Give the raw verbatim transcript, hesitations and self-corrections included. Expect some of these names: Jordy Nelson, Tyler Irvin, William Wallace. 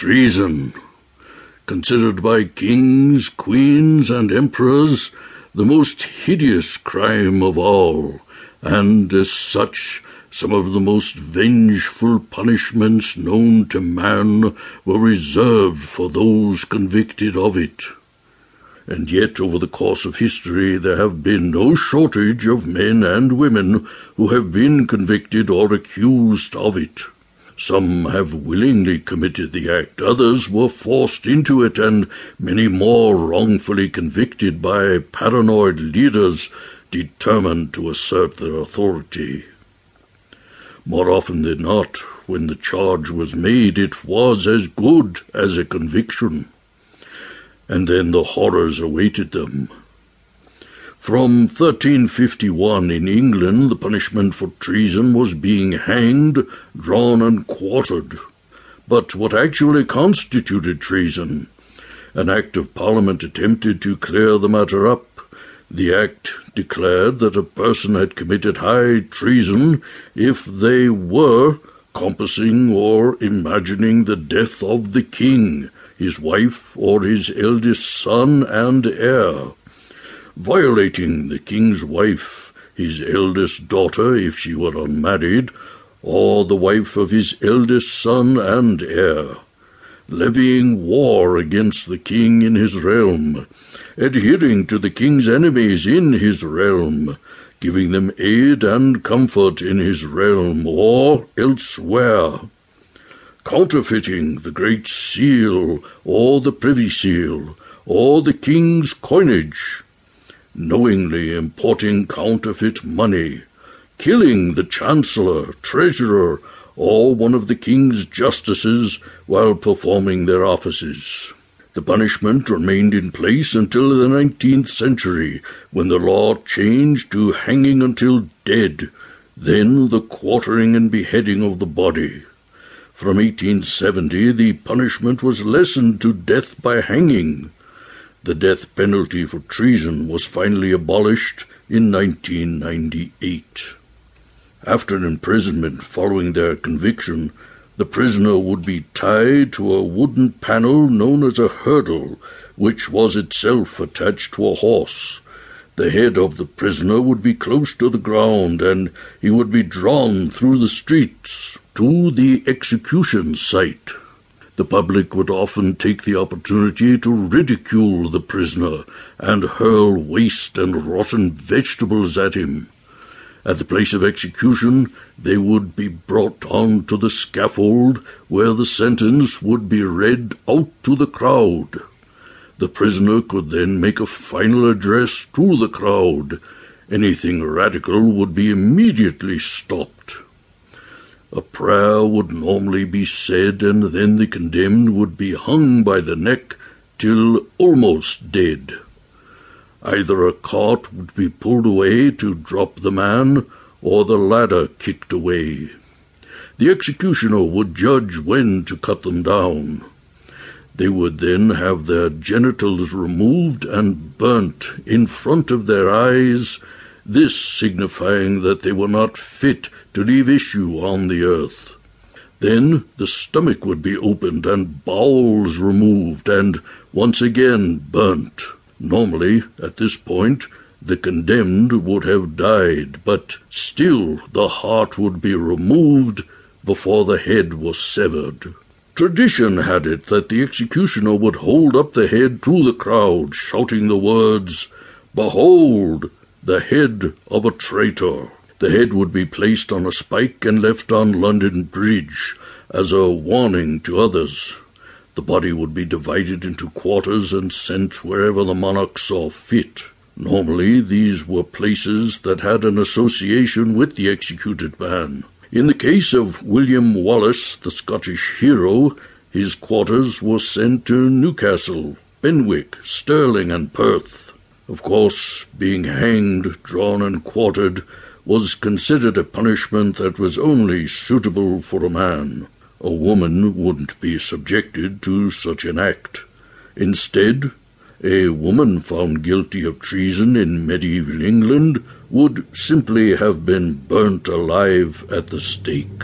treason, considered by kings, queens, and emperors the most hideous crime of all, and as such some of the most vengeful punishments known to man were reserved for those convicted of it. And yet over the course of history there have been no shortage of men and women who have been convicted or accused of it. Some have willingly committed the act, others were forced into it, and many more wrongfully convicted by paranoid leaders determined to assert their authority. More often than not, when the charge was made, it was as good as a conviction. And then the horrors awaited them. From thirteen fifty-one in England, the punishment for treason was being hanged, drawn, and quartered. But what actually constituted treason? An Act of Parliament attempted to clear the matter up. The Act declared that a person had committed high treason if they were compassing or imagining the death of the king, his wife, or his eldest son and heir, violating the king's wife, his eldest daughter if she were unmarried, or the wife of his eldest son and heir, levying war against the king in his realm, adhering to the king's enemies in his realm, giving them aid and comfort in his realm or elsewhere, counterfeiting the Great Seal or the Privy Seal or the king's coinage, knowingly importing counterfeit money, killing the Chancellor, Treasurer, or one of the king's justices while performing their offices. The punishment remained in place until the nineteenth century, when the law changed to hanging until dead, then the quartering and beheading of the body. From eighteen seventy, the punishment was lessened to death by hanging. The death penalty for treason was finally abolished in nineteen ninety-eight. After imprisonment following their conviction, the prisoner would be tied to a wooden panel known as a hurdle, which was itself attached to a horse. The head of the prisoner would be close to the ground, and he would be drawn through the streets to the execution site. The public would often take the opportunity to ridicule the prisoner and hurl waste and rotten vegetables at him. At the place of execution, they would be brought on to the scaffold, where the sentence would be read out to the crowd. The prisoner could then make a final address to the crowd. Anything radical would be immediately stopped. A prayer would normally be said, and then the condemned would be hung by the neck till almost dead. Either a cart would be pulled away to drop the man, or the ladder kicked away. The executioner would judge when to cut them down. They would then have their genitals removed and burnt in front of their eyes, this signifying that they were not fit to leave issue on the earth. Then the stomach would be opened and bowels removed and once again burnt. Normally, at this point, the condemned would have died, but still the heart would be removed before the head was severed. Tradition had it that the executioner would hold up the head to the crowd, shouting the words, "Behold, the head of a traitor." The head would be placed on a spike and left on London Bridge as a warning to others. The body would be divided into quarters and sent wherever the monarch saw fit. Normally, these were places that had an association with the executed man. In the case of William Wallace, the Scottish hero, his quarters were sent to Newcastle, Benwick, Stirling, and Perth. Of course, being hanged, drawn, and quartered was considered a punishment that was only suitable for a man. A woman wouldn't be subjected to such an act. Instead, a woman found guilty of treason in medieval England would simply have been burnt alive at the stake.